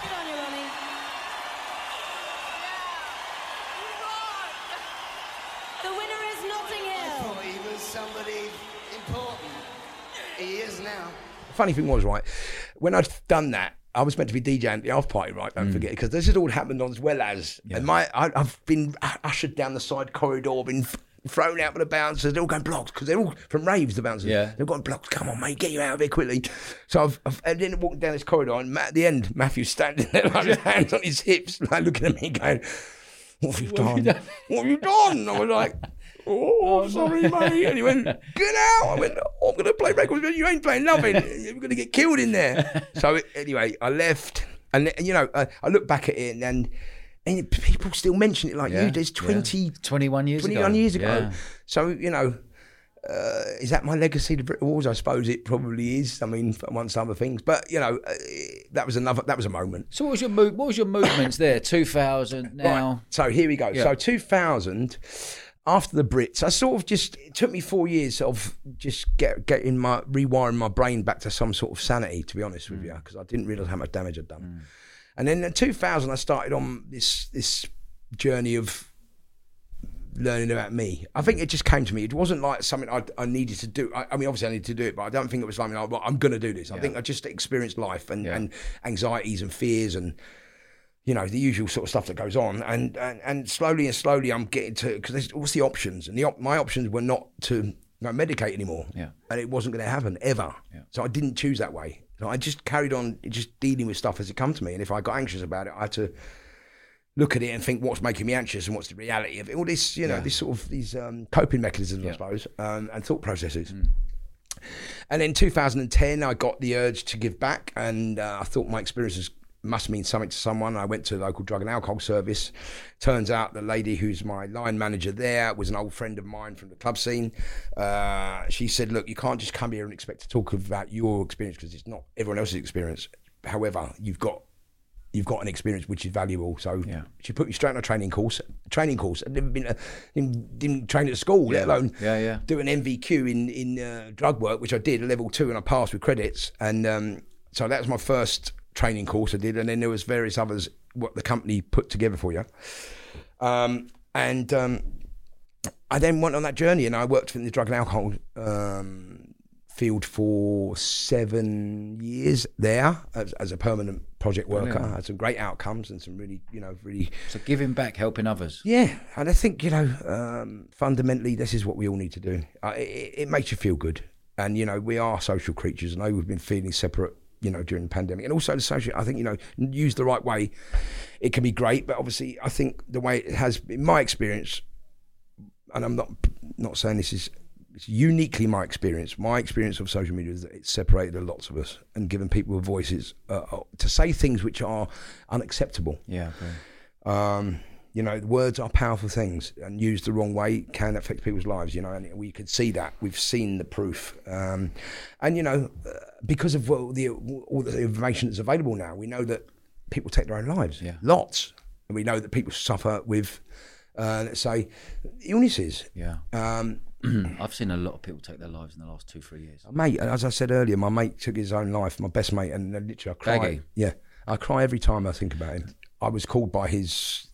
Good on you, Ronnie. Yeah. You won. The winner is Notting Hill. I thought he was somebody important. He is now. The funny thing was, right, when I'd done that, I was meant to be DJing at the half party, right? Don't forget, because this has all happened on as well as. Yeah. And I've been ushered down the side corridor, been thrown out by the bouncers. They're all going Blocks, because they're all from raves, the bouncers. Yeah. They're going Blocks, come on, mate, get you out of here quickly. So I ended up walking down this corridor, and at the end, Matthew's standing there, like, his hands on his hips, like, looking at me going, what have you done? What have you done? I was like, oh, sorry, mate. And he went, get out. I went, oh, I'm going to play records. You ain't playing nothing. You're going to get killed in there. So anyway, I left. And, you know, I look back at it and people still mention it like you. There's 21 years ago. Yeah. So, you know, is that my legacy to Brit Awards? I suppose it probably is. I mean, amongst other things. But, you know, that was a moment. So what was your movements there? 2000 now? Right. So here we go. Yeah. So 2000... After the Brits, I sort of it took me 4 years of just rewiring my brain back to some sort of sanity, to be honest with you, because I didn't realise how much damage I'd done. Mm. And then in 2000, I started on this journey of learning about me. I think it just came to me. It wasn't like something I needed to do. I mean, obviously I needed to do it, but I don't think it was something like, well, I'm going to do this. Yeah. I think I just experienced life and anxieties and fears and... you know, the usual sort of stuff that goes on. And slowly I'm getting to, because there's what's the options? And my options were not to medicate anymore. Yeah. And it wasn't going to happen ever. Yeah. So I didn't choose that way. So I just carried on just dealing with stuff as it come to me. And if I got anxious about it, I had to look at it and think what's making me anxious and what's the reality of it. All this, you know, this sort of, these coping mechanisms, I suppose, and thought processes. Mm. And in 2010, I got the urge to give back. And I thought my experiences must mean something to someone. I went to the local drug and alcohol service. Turns out the lady who's my line manager there was an old friend of mine from the club scene. She said, look, you can't just come here and expect to talk about your experience because it's not everyone else's experience. However, you've got an experience which is valuable. So she put me straight on a training course. I'd never been, didn't train at school, let alone do an MVQ in drug work, which I did, level 2, and I passed with credits. And so that was my first training course I did, and then there was various others what the company put together for you. I then went on that journey, and I worked in the drug and alcohol field for 7 years there as a permanent project worker. Brilliant. I had some great outcomes and some really, So giving back, helping others. Yeah, and I think, fundamentally, this is what we all need to do. It makes you feel good. And, we are social creatures. I know we've been feeling separate, during the pandemic. And also the social, I think, used the right way, it can be great. But obviously, I think the way it has, in my experience, and I'm not saying this is, it's uniquely my experience. My experience of social media is that it's separated lots of us and given people voices to say things which are unacceptable. Yeah. Okay. Words are powerful things, and used the wrong way can affect people's lives. And we could see that. We've seen the proof. Because of all the information that's available now, we know that people take their own lives. Yeah. Lots. And we know that people suffer with, let's say, illnesses. Yeah. I've seen a lot of people take their lives in the last 2-3 years. Mate, as I said earlier, my mate took his own life, my best mate, and literally I cry. Baggy. Yeah, I cry every time I think about him. I was called by his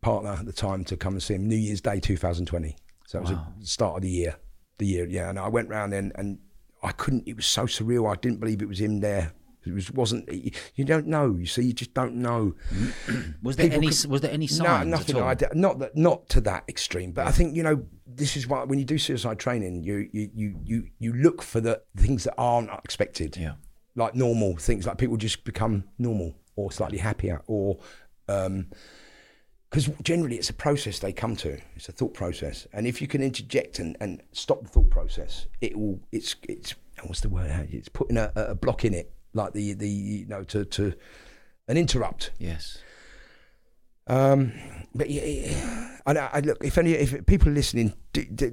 partner at the time to come and see him New Year's Day 2020. So it was the start of the year, yeah. And I went round then and I couldn't, it was so surreal. I didn't believe it was him there. You don't know. You see, you just don't know. Was there any signs? No, nothing. At all? Not to that extreme. But yeah. I think this is why when you do suicide training, you look for the things that aren't expected. Yeah. Like normal things, like people just become normal or slightly happier, or because generally it's a process they come to. It's a thought process, and if you can interject and stop the thought process, it will. It's what's the word? It's putting a block in it. Like to an interrupt. Yes. But yeah, I look, if people are listening,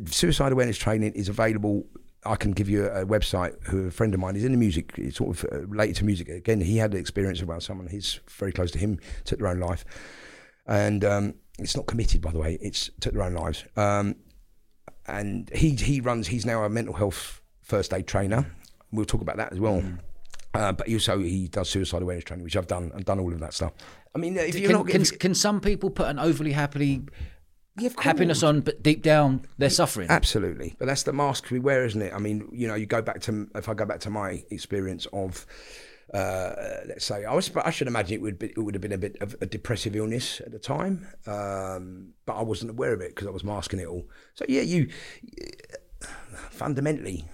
suicide awareness training is available. I can give you a website. Who a friend of mine is in the music, it's sort of related to music. Again, he had the experience about someone he's very close to him took their own life, and it's not committed, by the way. It's took their own lives. And he runs. He's now a mental health first aid trainer. We'll talk about that as well. Mm. But also he does suicide awareness training, which I've done. I've done all of that stuff. I mean, if you're not... Can some people put an overly happiness on, but deep down they're suffering? Absolutely. But that's the mask we wear, isn't it? I mean, if I go back to my experience of... let's say I should imagine it would have been a bit of a depressive illness at the time, but I wasn't aware of it because I was masking it all. So yeah, fundamentally...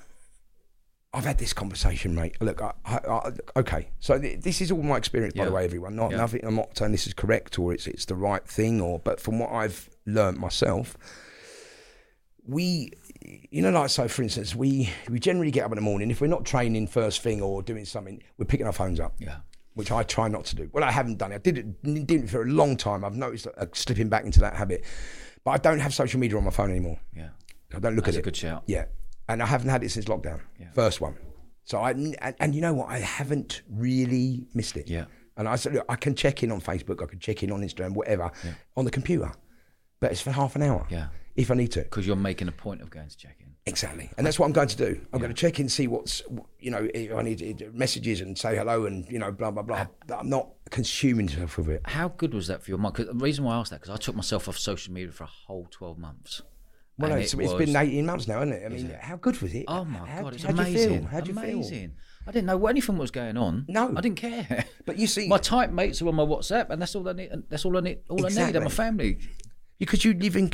I've had this conversation, mate. Look, so this is all my experience, by the way, everyone. Nothing. I'm not saying this is correct or it's the right thing, but from what I've learned myself, for instance, we generally get up in the morning. If we're not training first thing or doing something, we're picking our phones up. Yeah. Which I try not to do. Well, I haven't done it. I didn't for a long time. I've noticed slipping back into that habit, but I don't have social media on my phone anymore. Yeah. I don't look at it. That's a good shout. Yeah. And I haven't had it since lockdown, first one. So and you know what? I haven't really missed it. Yeah. And I said, look, I can check in on Facebook, I can check in on Instagram, whatever, on the computer, but it's for half an hour. Yeah. If I need to. Because you're making a point of going to check in. Exactly. And that's what I'm going to do. I'm going to check in, see what's, if I need messages and say hello and, blah, blah, blah. I'm not consuming myself with it. How good was that for your mind? Because the reason why I asked that, because I took myself off social media for a whole 12 months. Well, it's been 18 months now, hasn't it? I mean, how good was it? Oh, my God, it's amazing. How do you feel? Amazing. I didn't know what anything was going on. No. I didn't care. But you see... My type mates are on my WhatsApp, and that's all I need. All I need, and my family. Because you live in...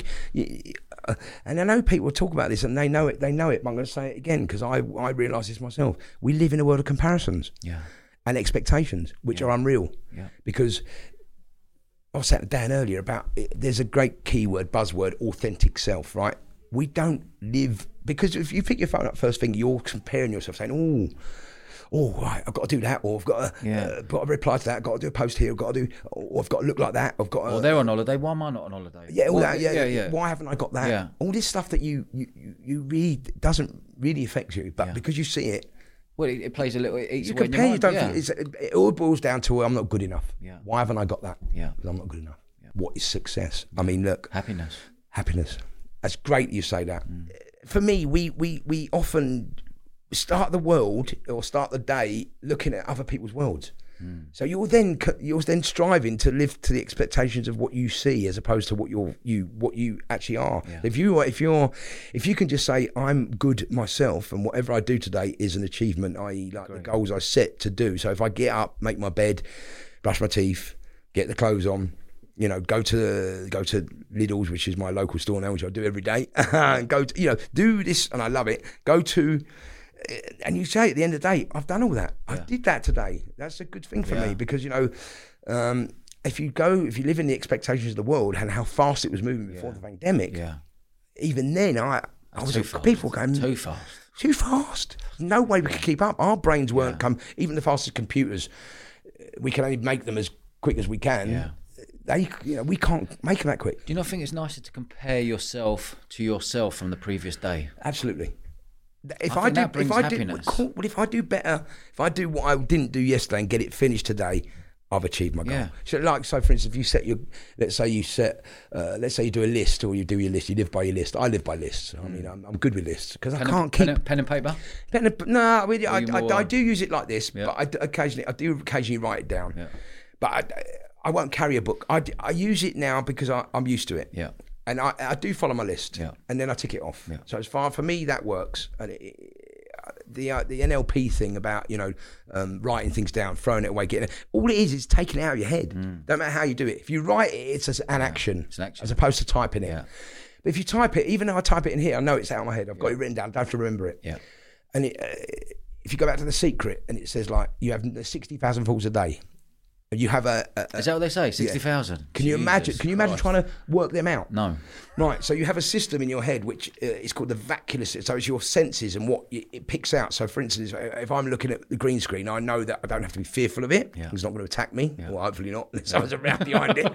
and I know people talk about this, and they know it, but I'm going to say it again, because I realise this myself. We live in a world of comparisons. Yeah. And expectations, which are unreal. Yeah. Because... I was saying to Dan earlier about there's a great keyword, buzzword, authentic self, right? We don't live, because if you pick your phone up first thing, you're comparing yourself, saying, right, I've got to do that, or I've got to reply to that, I've got to do a post here, I've got to look like that, I've got to... Or they're on holiday, why am I not on holiday? Yeah, why haven't I got that? Yeah. All this stuff that you read doesn't really affect you, but because you see it... Well, it plays a little... You compare, you don't... Yeah. It all boils down to, I'm not good enough. Yeah. Why haven't I got that? Yeah. Because I'm not good enough. Yeah. What is success? I mean, look... Happiness. That's great you say that. Mm. For me, we often start the world or start the day looking at other people's worlds. So you're then striving to live to the expectations of what you see as opposed to what you actually are. Yeah. If you can just say I'm good myself and whatever I do today is an achievement, i.e. like the goals I set to do. So if I get up, make my bed, brush my teeth, get the clothes on, you know, go to Lidl's, which is my local store now, which I do every day, and do this, and I love it. And you say at the end of the day, I've done all that. Yeah. I did that today. That's a good thing for me because, if you live in the expectations of the world and how fast it was moving before the pandemic, even then I was like, people going too fast. Too fast. No way we could keep up. Our brains weren't even the fastest computers. We can only make them as quick as we can. Yeah. We can't make them that quick. Do you not think it's nicer to compare yourself to yourself from the previous day? Absolutely. If I do better, if I do what I didn't do yesterday and get it finished today, I've achieved my goal. Yeah. So for instance, if you set your, let's say you do a list, or you do your list, you live by your list. I live by lists. I mean, I'm good with lists because I can't keep pen and paper. I do use it like this, but I occasionally write it down. Yeah. But I won't carry a book. I use it now because I'm used to it. Yeah. And I do follow my list, and then I tick it off. Yeah. So as far for me that works. And the NLP thing about writing things down, throwing it away, getting it, all it is taking it out of your head. Mm. Don't matter how you do it. If you write it, it's an action as opposed to typing it. Yeah. But if you type it, even though I type it in here, I know it's out of my head. I've got it written down. I don't have to remember it. Yeah. And if you go back to The Secret, and it says like you have 60,000 thoughts a day. You have is that what they say? 60,000. Yeah. Can you imagine trying to work them out? No. Right. So you have a system in your head which is called the vacuolar system. So it's your senses and what it picks out. So for instance, if I'm looking at the green screen, I know that I don't have to be fearful of it. Yeah. It's not going to attack me. Yeah. Well, hopefully not. Someone's around behind it.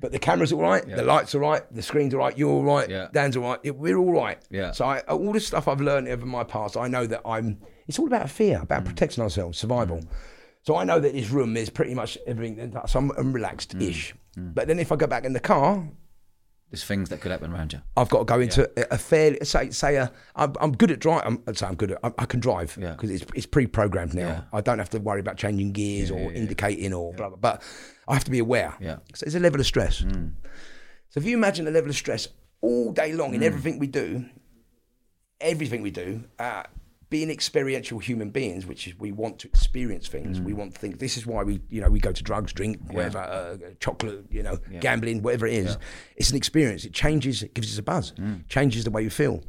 But the camera's all right, the lights are right, the screen's all right, you're all right, Dan's all right, we're all right. Yeah. So all the stuff I've learned over my past, I know that it's all about fear, about protecting ourselves, survival. Mm. So I know that this room is pretty much everything, so I'm relaxed-ish. Mm. But then if I go back in the car... There's things that could happen around you. I've got to go into a fairly... I'm good at driving. I'd say I'm good at... I can drive because it's pre-programmed now. Yeah. I don't have to worry about changing gears or indicating or blah, blah, blah. But I have to be aware. Yeah. So there's a level of stress. Mm. So if you imagine the level of stress all day long in everything we do... Being experiential human beings, which is we want to experience things. Mm. We want things. This is why we go to drugs, drink, whatever, chocolate, gambling, whatever it is. Yeah. It's an experience. It changes. It gives us a buzz. Mm. Changes the way you feel.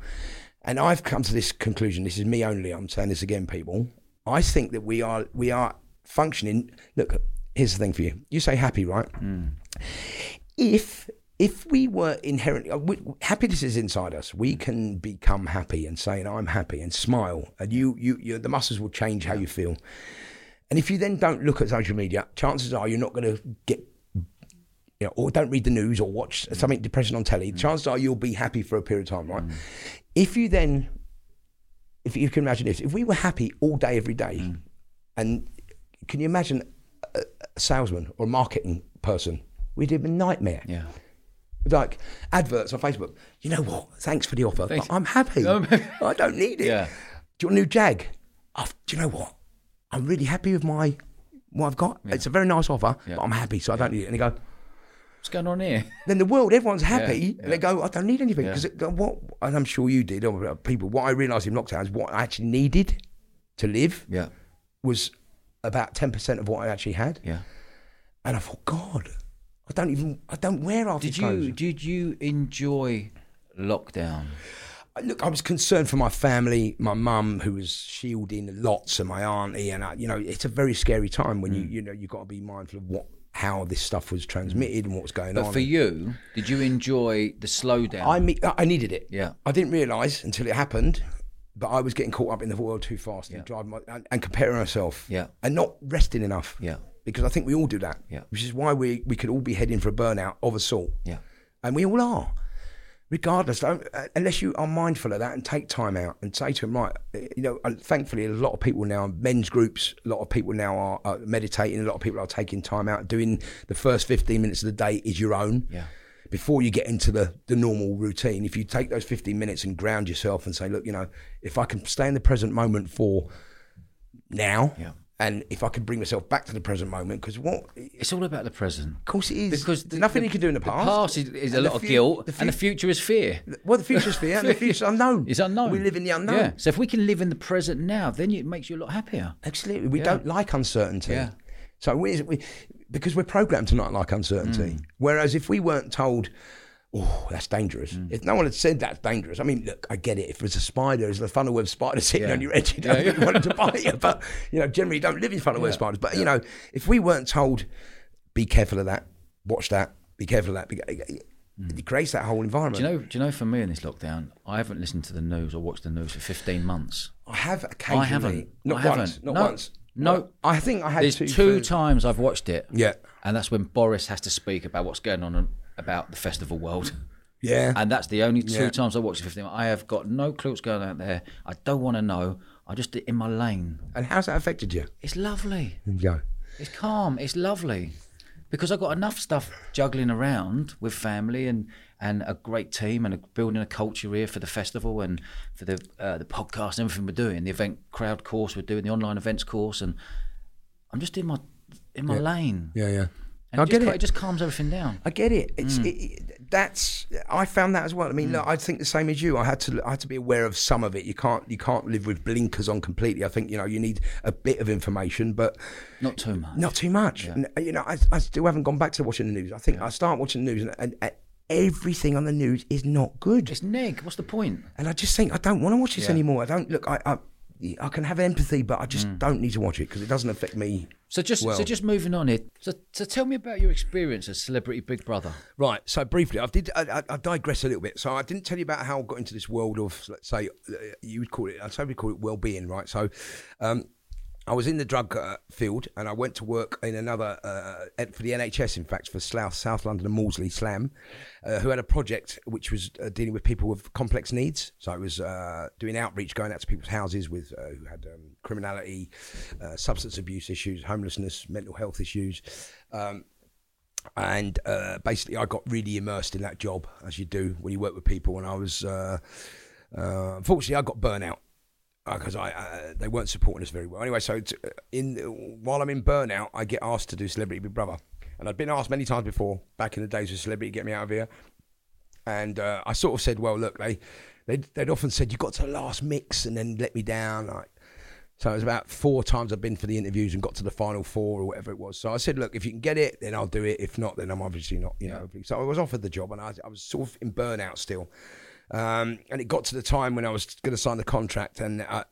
And I've come to this conclusion. This is me only. I'm saying this again, people. I think that we are functioning. Look, here's the thing for you. You say happy, right? Mm. If we were inherently... happiness is inside us. We can become happy and say, I'm happy, and smile. And the muscles will change how you feel. And if you then don't look at social media, chances are you're not going to get... or don't read the news or watch something depressing on telly. Chances are you'll be happy for a period of time, right? Mm. If you then... If you can imagine this. If we were happy all day, every day, and can you imagine a salesman or a marketing person? We'd have a nightmare. Yeah. Like adverts on Facebook. You know what? Thanks for the offer. I'm happy. I don't need it. Yeah. Do you want a new Jag? Do you know what? I'm really happy with what I've got. Yeah. It's a very nice offer, but I'm happy, so I don't need it. And they go, what's going on here? Then the world, everyone's happy. Yeah. And they go, I don't need anything. Because and I'm sure you did, people, what I realised in lockdown is what I actually needed to live was about 10% of what I actually had. Yeah. And I thought, God... I don't wear half these clothes. Did you enjoy lockdown? Look, I was concerned for my family, my mum, who was shielding lots, and my auntie, and it's a very scary time when you've got to be mindful of how this stuff was transmitted and what was going on. But for you, did you enjoy the slowdown? I needed it. Yeah, I didn't realise until it happened. But I was getting caught up in the world too fast and driving and comparing myself and not resting enough. Yeah. Because I think we all do that, which is why we could all be heading for a burnout of a sort. Yeah. And we all are, regardless, unless you are mindful of that and take time out and say to them, right, thankfully a lot of people now, men's groups, a lot of people now are meditating, a lot of people are taking time out, doing the first 15 minutes of the day is your own. Yeah. Before you get into the normal routine, if you take those 15 minutes and ground yourself and say, look, if I can stay in the present moment for now, And if I could bring myself back to the present moment, because what... It's all about the present. Of course it is. Because there's nothing you can do in the past. The past is a lot of guilt, and the future is fear. Well, the future is fear, and the future is unknown. It's unknown. We live in the unknown. Yeah. So if we can live in the present now, then it makes you a lot happier. Absolutely. We don't like uncertainty. Yeah. So because we're programmed to not like uncertainty. Mm. Whereas if we weren't told... Oh, that's dangerous. Mm. If no one had said that's dangerous, I mean, look, I get it. If there's a spider, there's a funnel-web spider sitting on your edge, you don't really want it to bite you. But, you know, generally you don't live in funnel-web spiders. But, you know, if we weren't told, be careful of that, watch that, be careful of that, it creates that whole environment. Do you know, for me in this lockdown, I haven't listened to the news or watched the news for 15 months. I have occasionally. I haven't. Not once. No, I think I had two times I've watched it. Yeah. And that's when Boris has to speak about what's going on about the festival world. Yeah. And that's the only two times I watched it. 15. I have got no clue what's going on out there. I don't want to know. I'm just in my lane. And how's that affected you? It's lovely. Yeah. It's calm. It's lovely. Because I've got enough stuff juggling around with family and a great team and building a culture here for the festival and for the podcast and everything we're doing, the event crowd course we're doing, the online events course, and I'm just in my lane. Yeah, yeah. And I get it. It just calms everything down. I get it. I found that as well. I mean, look, I think the same as you. I had to be aware of some of it. You can't live with blinkers on completely. I think, you know, you need a bit of information, but not too much. Yeah. You know, I still haven't gone back to watching the news. I think I start watching the news and everything on the news is not good. It's neg. What's the point? And I just think I don't want to watch this anymore. I don't look. I can have empathy, but I just don't need to watch it because it doesn't affect me. So just moving on here. So tell me about your experience as Celebrity Big Brother. Right. So briefly, I digress a little bit. So I didn't tell you about how I got into this world of, let's say, you would call it. I'd say we call it well-being, right? So, I was in the drug field, and I went to work in another for the NHS, in fact, for South London and Maudsley Slam, who had a project which was dealing with people with complex needs. So it was doing outreach, going out to people's houses with who had criminality, substance abuse issues, homelessness, mental health issues. And basically, I got really immersed in that job, as you do when you work with people. And I was, unfortunately, I got burnout. Because they weren't supporting us very well. Anyway, so while I'm in burnout, I get asked to do Celebrity Big Brother. And I'd been asked many times before, back in the days with Celebrity, get me out of here. And I sort of said, well, look, they'd often said, you got to the last mix and then let me down. So it was about 4 times I've been for the interviews and got to the final 4 or whatever it was. So I said, look, if you can get it, then I'll do it. If not, then I'm obviously not, you know. So I was offered the job and I was sort of in burnout still. And it got to the time when I was going to sign the contract, and I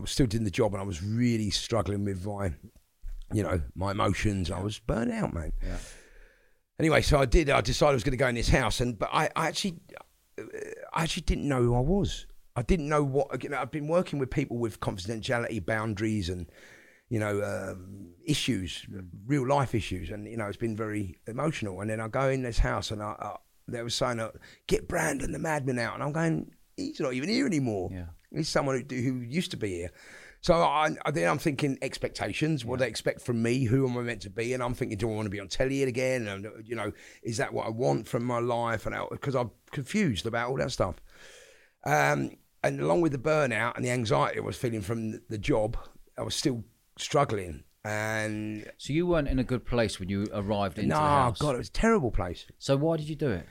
was still doing the job, and I was really struggling with my emotions. I was burnt out, man. Yeah. Anyway, so I decided I was going to go in this house, but I actually didn't know who I was. I didn't know what, you know, I've been working with people with confidentiality, boundaries, and, you know, issues, real life issues. And, you know, it's been very emotional. And then I go in this house and they were saying, get Brandon the Madman out. And I'm going, he's not even here anymore. Yeah. He's someone who used to be here. So then I'm thinking expectations. What do they expect from me? Who am I meant to be? And I'm thinking, do I want to be on telly again? And, you know, is that what I want from my life? And because I'm confused about all that stuff. And along with the burnout and the anxiety I was feeling from the job, I was still struggling. And so you weren't in a good place when you arrived into the house. No, God, it was a terrible place. So why did you do it?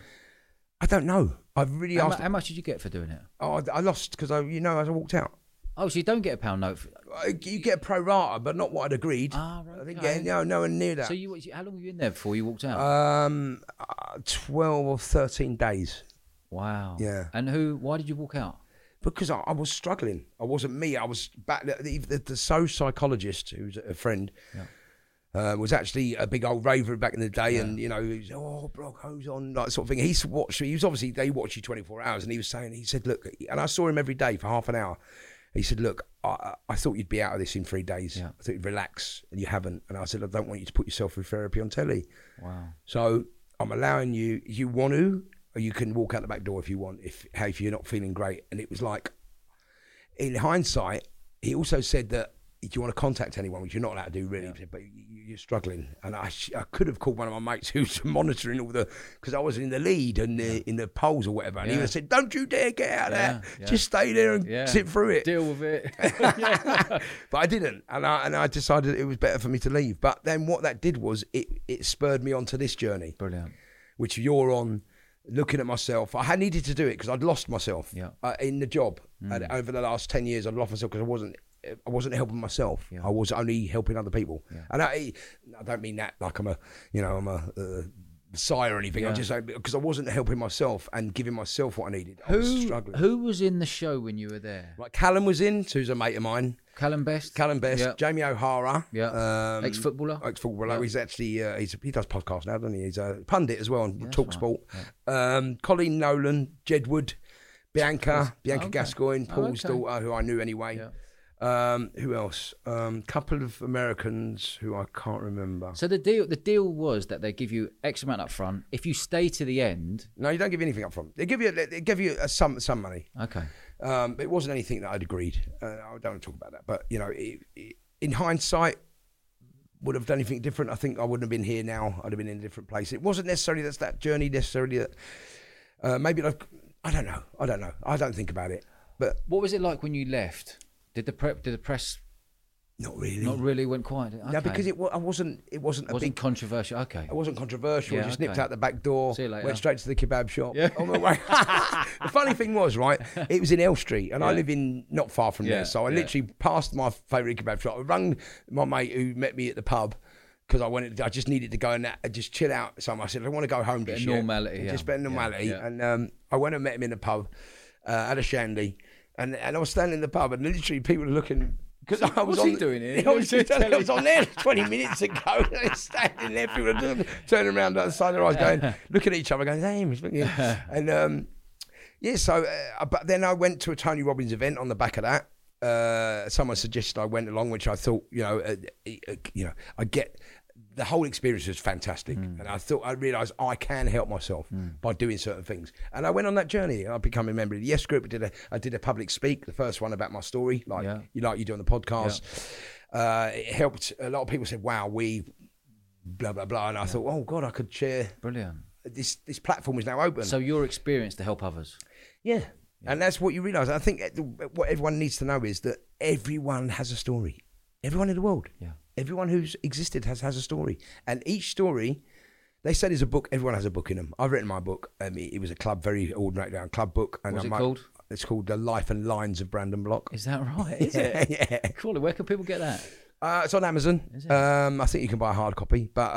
I don't know. How much did you get for doing it? Oh, I lost because as I walked out. Oh, so you don't get a pound note? You get a pro rata, but not what I'd agreed. Ah, right. No one knew that. So how long were you in there before you walked out? 12 or 13 days. Wow. Yeah. And why did you walk out? Because I was struggling. I wasn't me. I was back. The soul psychologist, who's a friend, was actually a big old raver back in the day. Yeah. And, you know, he was, Blocko's on, like, sort of thing. He was obviously, they watch you 24 hours. And he said, look, and I saw him every day for half an hour. He said, look, I thought you'd be out of this in 3 days. Yeah. I thought you'd relax. And you haven't. And I said, I don't want you to put yourself through therapy on telly. Wow. So I'm allowing you want to. You can walk out the back door if you want, if you're not feeling great. And it was like, in hindsight, he also said that you want to contact anyone, which you're not allowed to do really, but you're struggling. And I could have called one of my mates who's monitoring all the, because I was in the lead and in the polls or whatever, and he would have said, don't you dare get out of there, just stay there and sit through it. Deal with it. But I didn't, and I decided it was better for me to leave. But then what that did was it spurred me onto this journey. Brilliant. Which you're on, looking at myself. I needed to do it because I'd lost myself in the job. And over the last 10 years, I'd lost myself because I wasn't helping myself. Yeah. I was only helping other people. Yeah. And I don't mean that like I'm a sire or anything. Yeah. I'm just saying because I wasn't helping myself and giving myself what I needed. I was struggling. Who was in the show when you were there? Like Callum was in, who's a mate of mine. Callum Best. Yep. Jamie O'Hara. Yeah. Ex-footballer. Yep. He's actually, he does podcasts now, doesn't he? He's a pundit as well on TalkSport. Right. Yeah. Colleen Nolan, Jed Wood, Bianca Gascoigne, Paul's daughter, who I knew anyway. Yeah. Who else? Couple of Americans who I can't remember. So the deal was that they give you X amount up front. If you stay to the end, no, you don't give anything up front. They give you some money. Okay. It wasn't anything that I'd agreed. I don't want to talk about that. But you know, it, in hindsight, would have done anything different. I think I wouldn't have been here now. I'd have been in a different place. It wasn't necessarily that journey necessarily. That maybe I don't know. I don't know. I don't think about it. But what was it like when you left? Did the press? Not really. Not really went quiet. Okay. No, because it wasn't controversial. Okay. It wasn't controversial. Yeah, just nipped out the back door. See you later. Went straight to the kebab shop. Yeah. On the way. The funny thing was, right? It was in L Street, and I live in not far from there. So I literally passed my favourite kebab shop. I rang my mate who met me at the pub. Because I just needed to go and just chill out. So I said, I want to go home. Just normality. Just spend normality. Yeah. And I went and met him in the pub at a shandy. And I was standing in the pub, and literally people were looking. Because I was doing it. I was on there 20 minutes ago. Standing there, people were turning around outside their eyes, going, looking at each other, going, "Hey," and but then I went to a Tony Robbins event on the back of that. Someone suggested I went along, which I thought, I get. The whole experience was fantastic, and I realised I can help myself by doing certain things. And I went on that journey. I became a member of the Yes Group. I did a public speak, the first one about my story, like you do on the podcast. Yeah. It helped. A lot of people said, "Wow, we blah blah blah," and I thought, "Oh God, I could share." Brilliant. This platform is now open. So your experience to help others. Yeah. And that's what you realise. I think what everyone needs to know is that everyone has a story. Everyone in the world. Yeah. Everyone who's existed has a story. And each story, they said is a book. Everyone has a book in them. I've written my book. It was a club, very ordinary club book. And what's it called? It's called The Life and Lines of Brandon Block. Is that right? Is it? Yeah. Cool. Where can people get that? It's on Amazon. Is it? I think you can buy a hard copy, but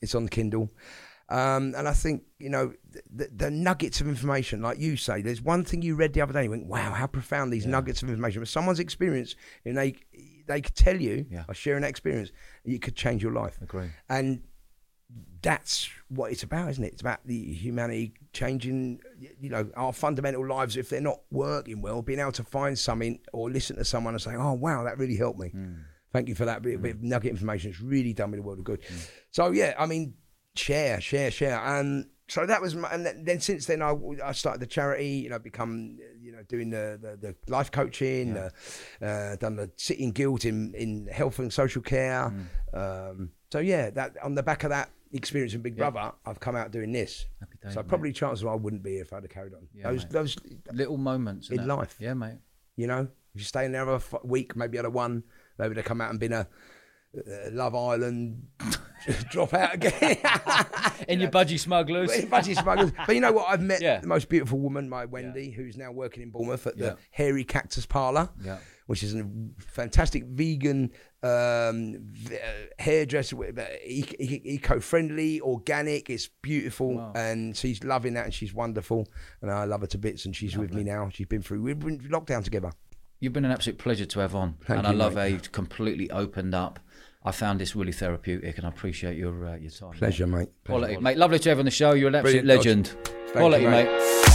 it's on Kindle. And I think, the nuggets of information, like you say, there's one thing you read the other day, you went, wow, how profound these nuggets of information. But someone's experience, and they could tell you, by sharing that experience, you could change your life. Agree. And that's what it's about, isn't it? It's about the humanity changing, our fundamental lives. If they're not working well, being able to find something or listen to someone and say, oh, wow, that really helped me. Thank you for that bit of nugget information. It's really done me the world of good. So, share. And so that was my, and then since then I started the charity, doing the life coaching, done the sitting guilt in health and social care. That on the back of that experience in Big Brother, I've come out doing this. Happy day, so mate. Probably chances are I wouldn't be if I'd have carried on. Those little moments in life. Yeah, mate. If you stay in there for a week, maybe I'd have won. They would have come out and been a Love Island drop out again. And your budgie smugglers. But you know what? I've met the most beautiful woman, my Wendy, who's now working in Bournemouth at the Hairy Cactus Parlour, which is a fantastic vegan hairdresser, eco-friendly, organic. It's beautiful. Wow. And she's loving that and she's wonderful. And I love her to bits and she's with me now. She's been through, we've been lockdown together. You've been an absolute pleasure to have on. Thank you, I love how you've completely opened up. I found this really therapeutic and I appreciate your time. Pleasure, mate. Quality, mate. Lovely to have you on the show. You're an absolute legend. Quality, mate.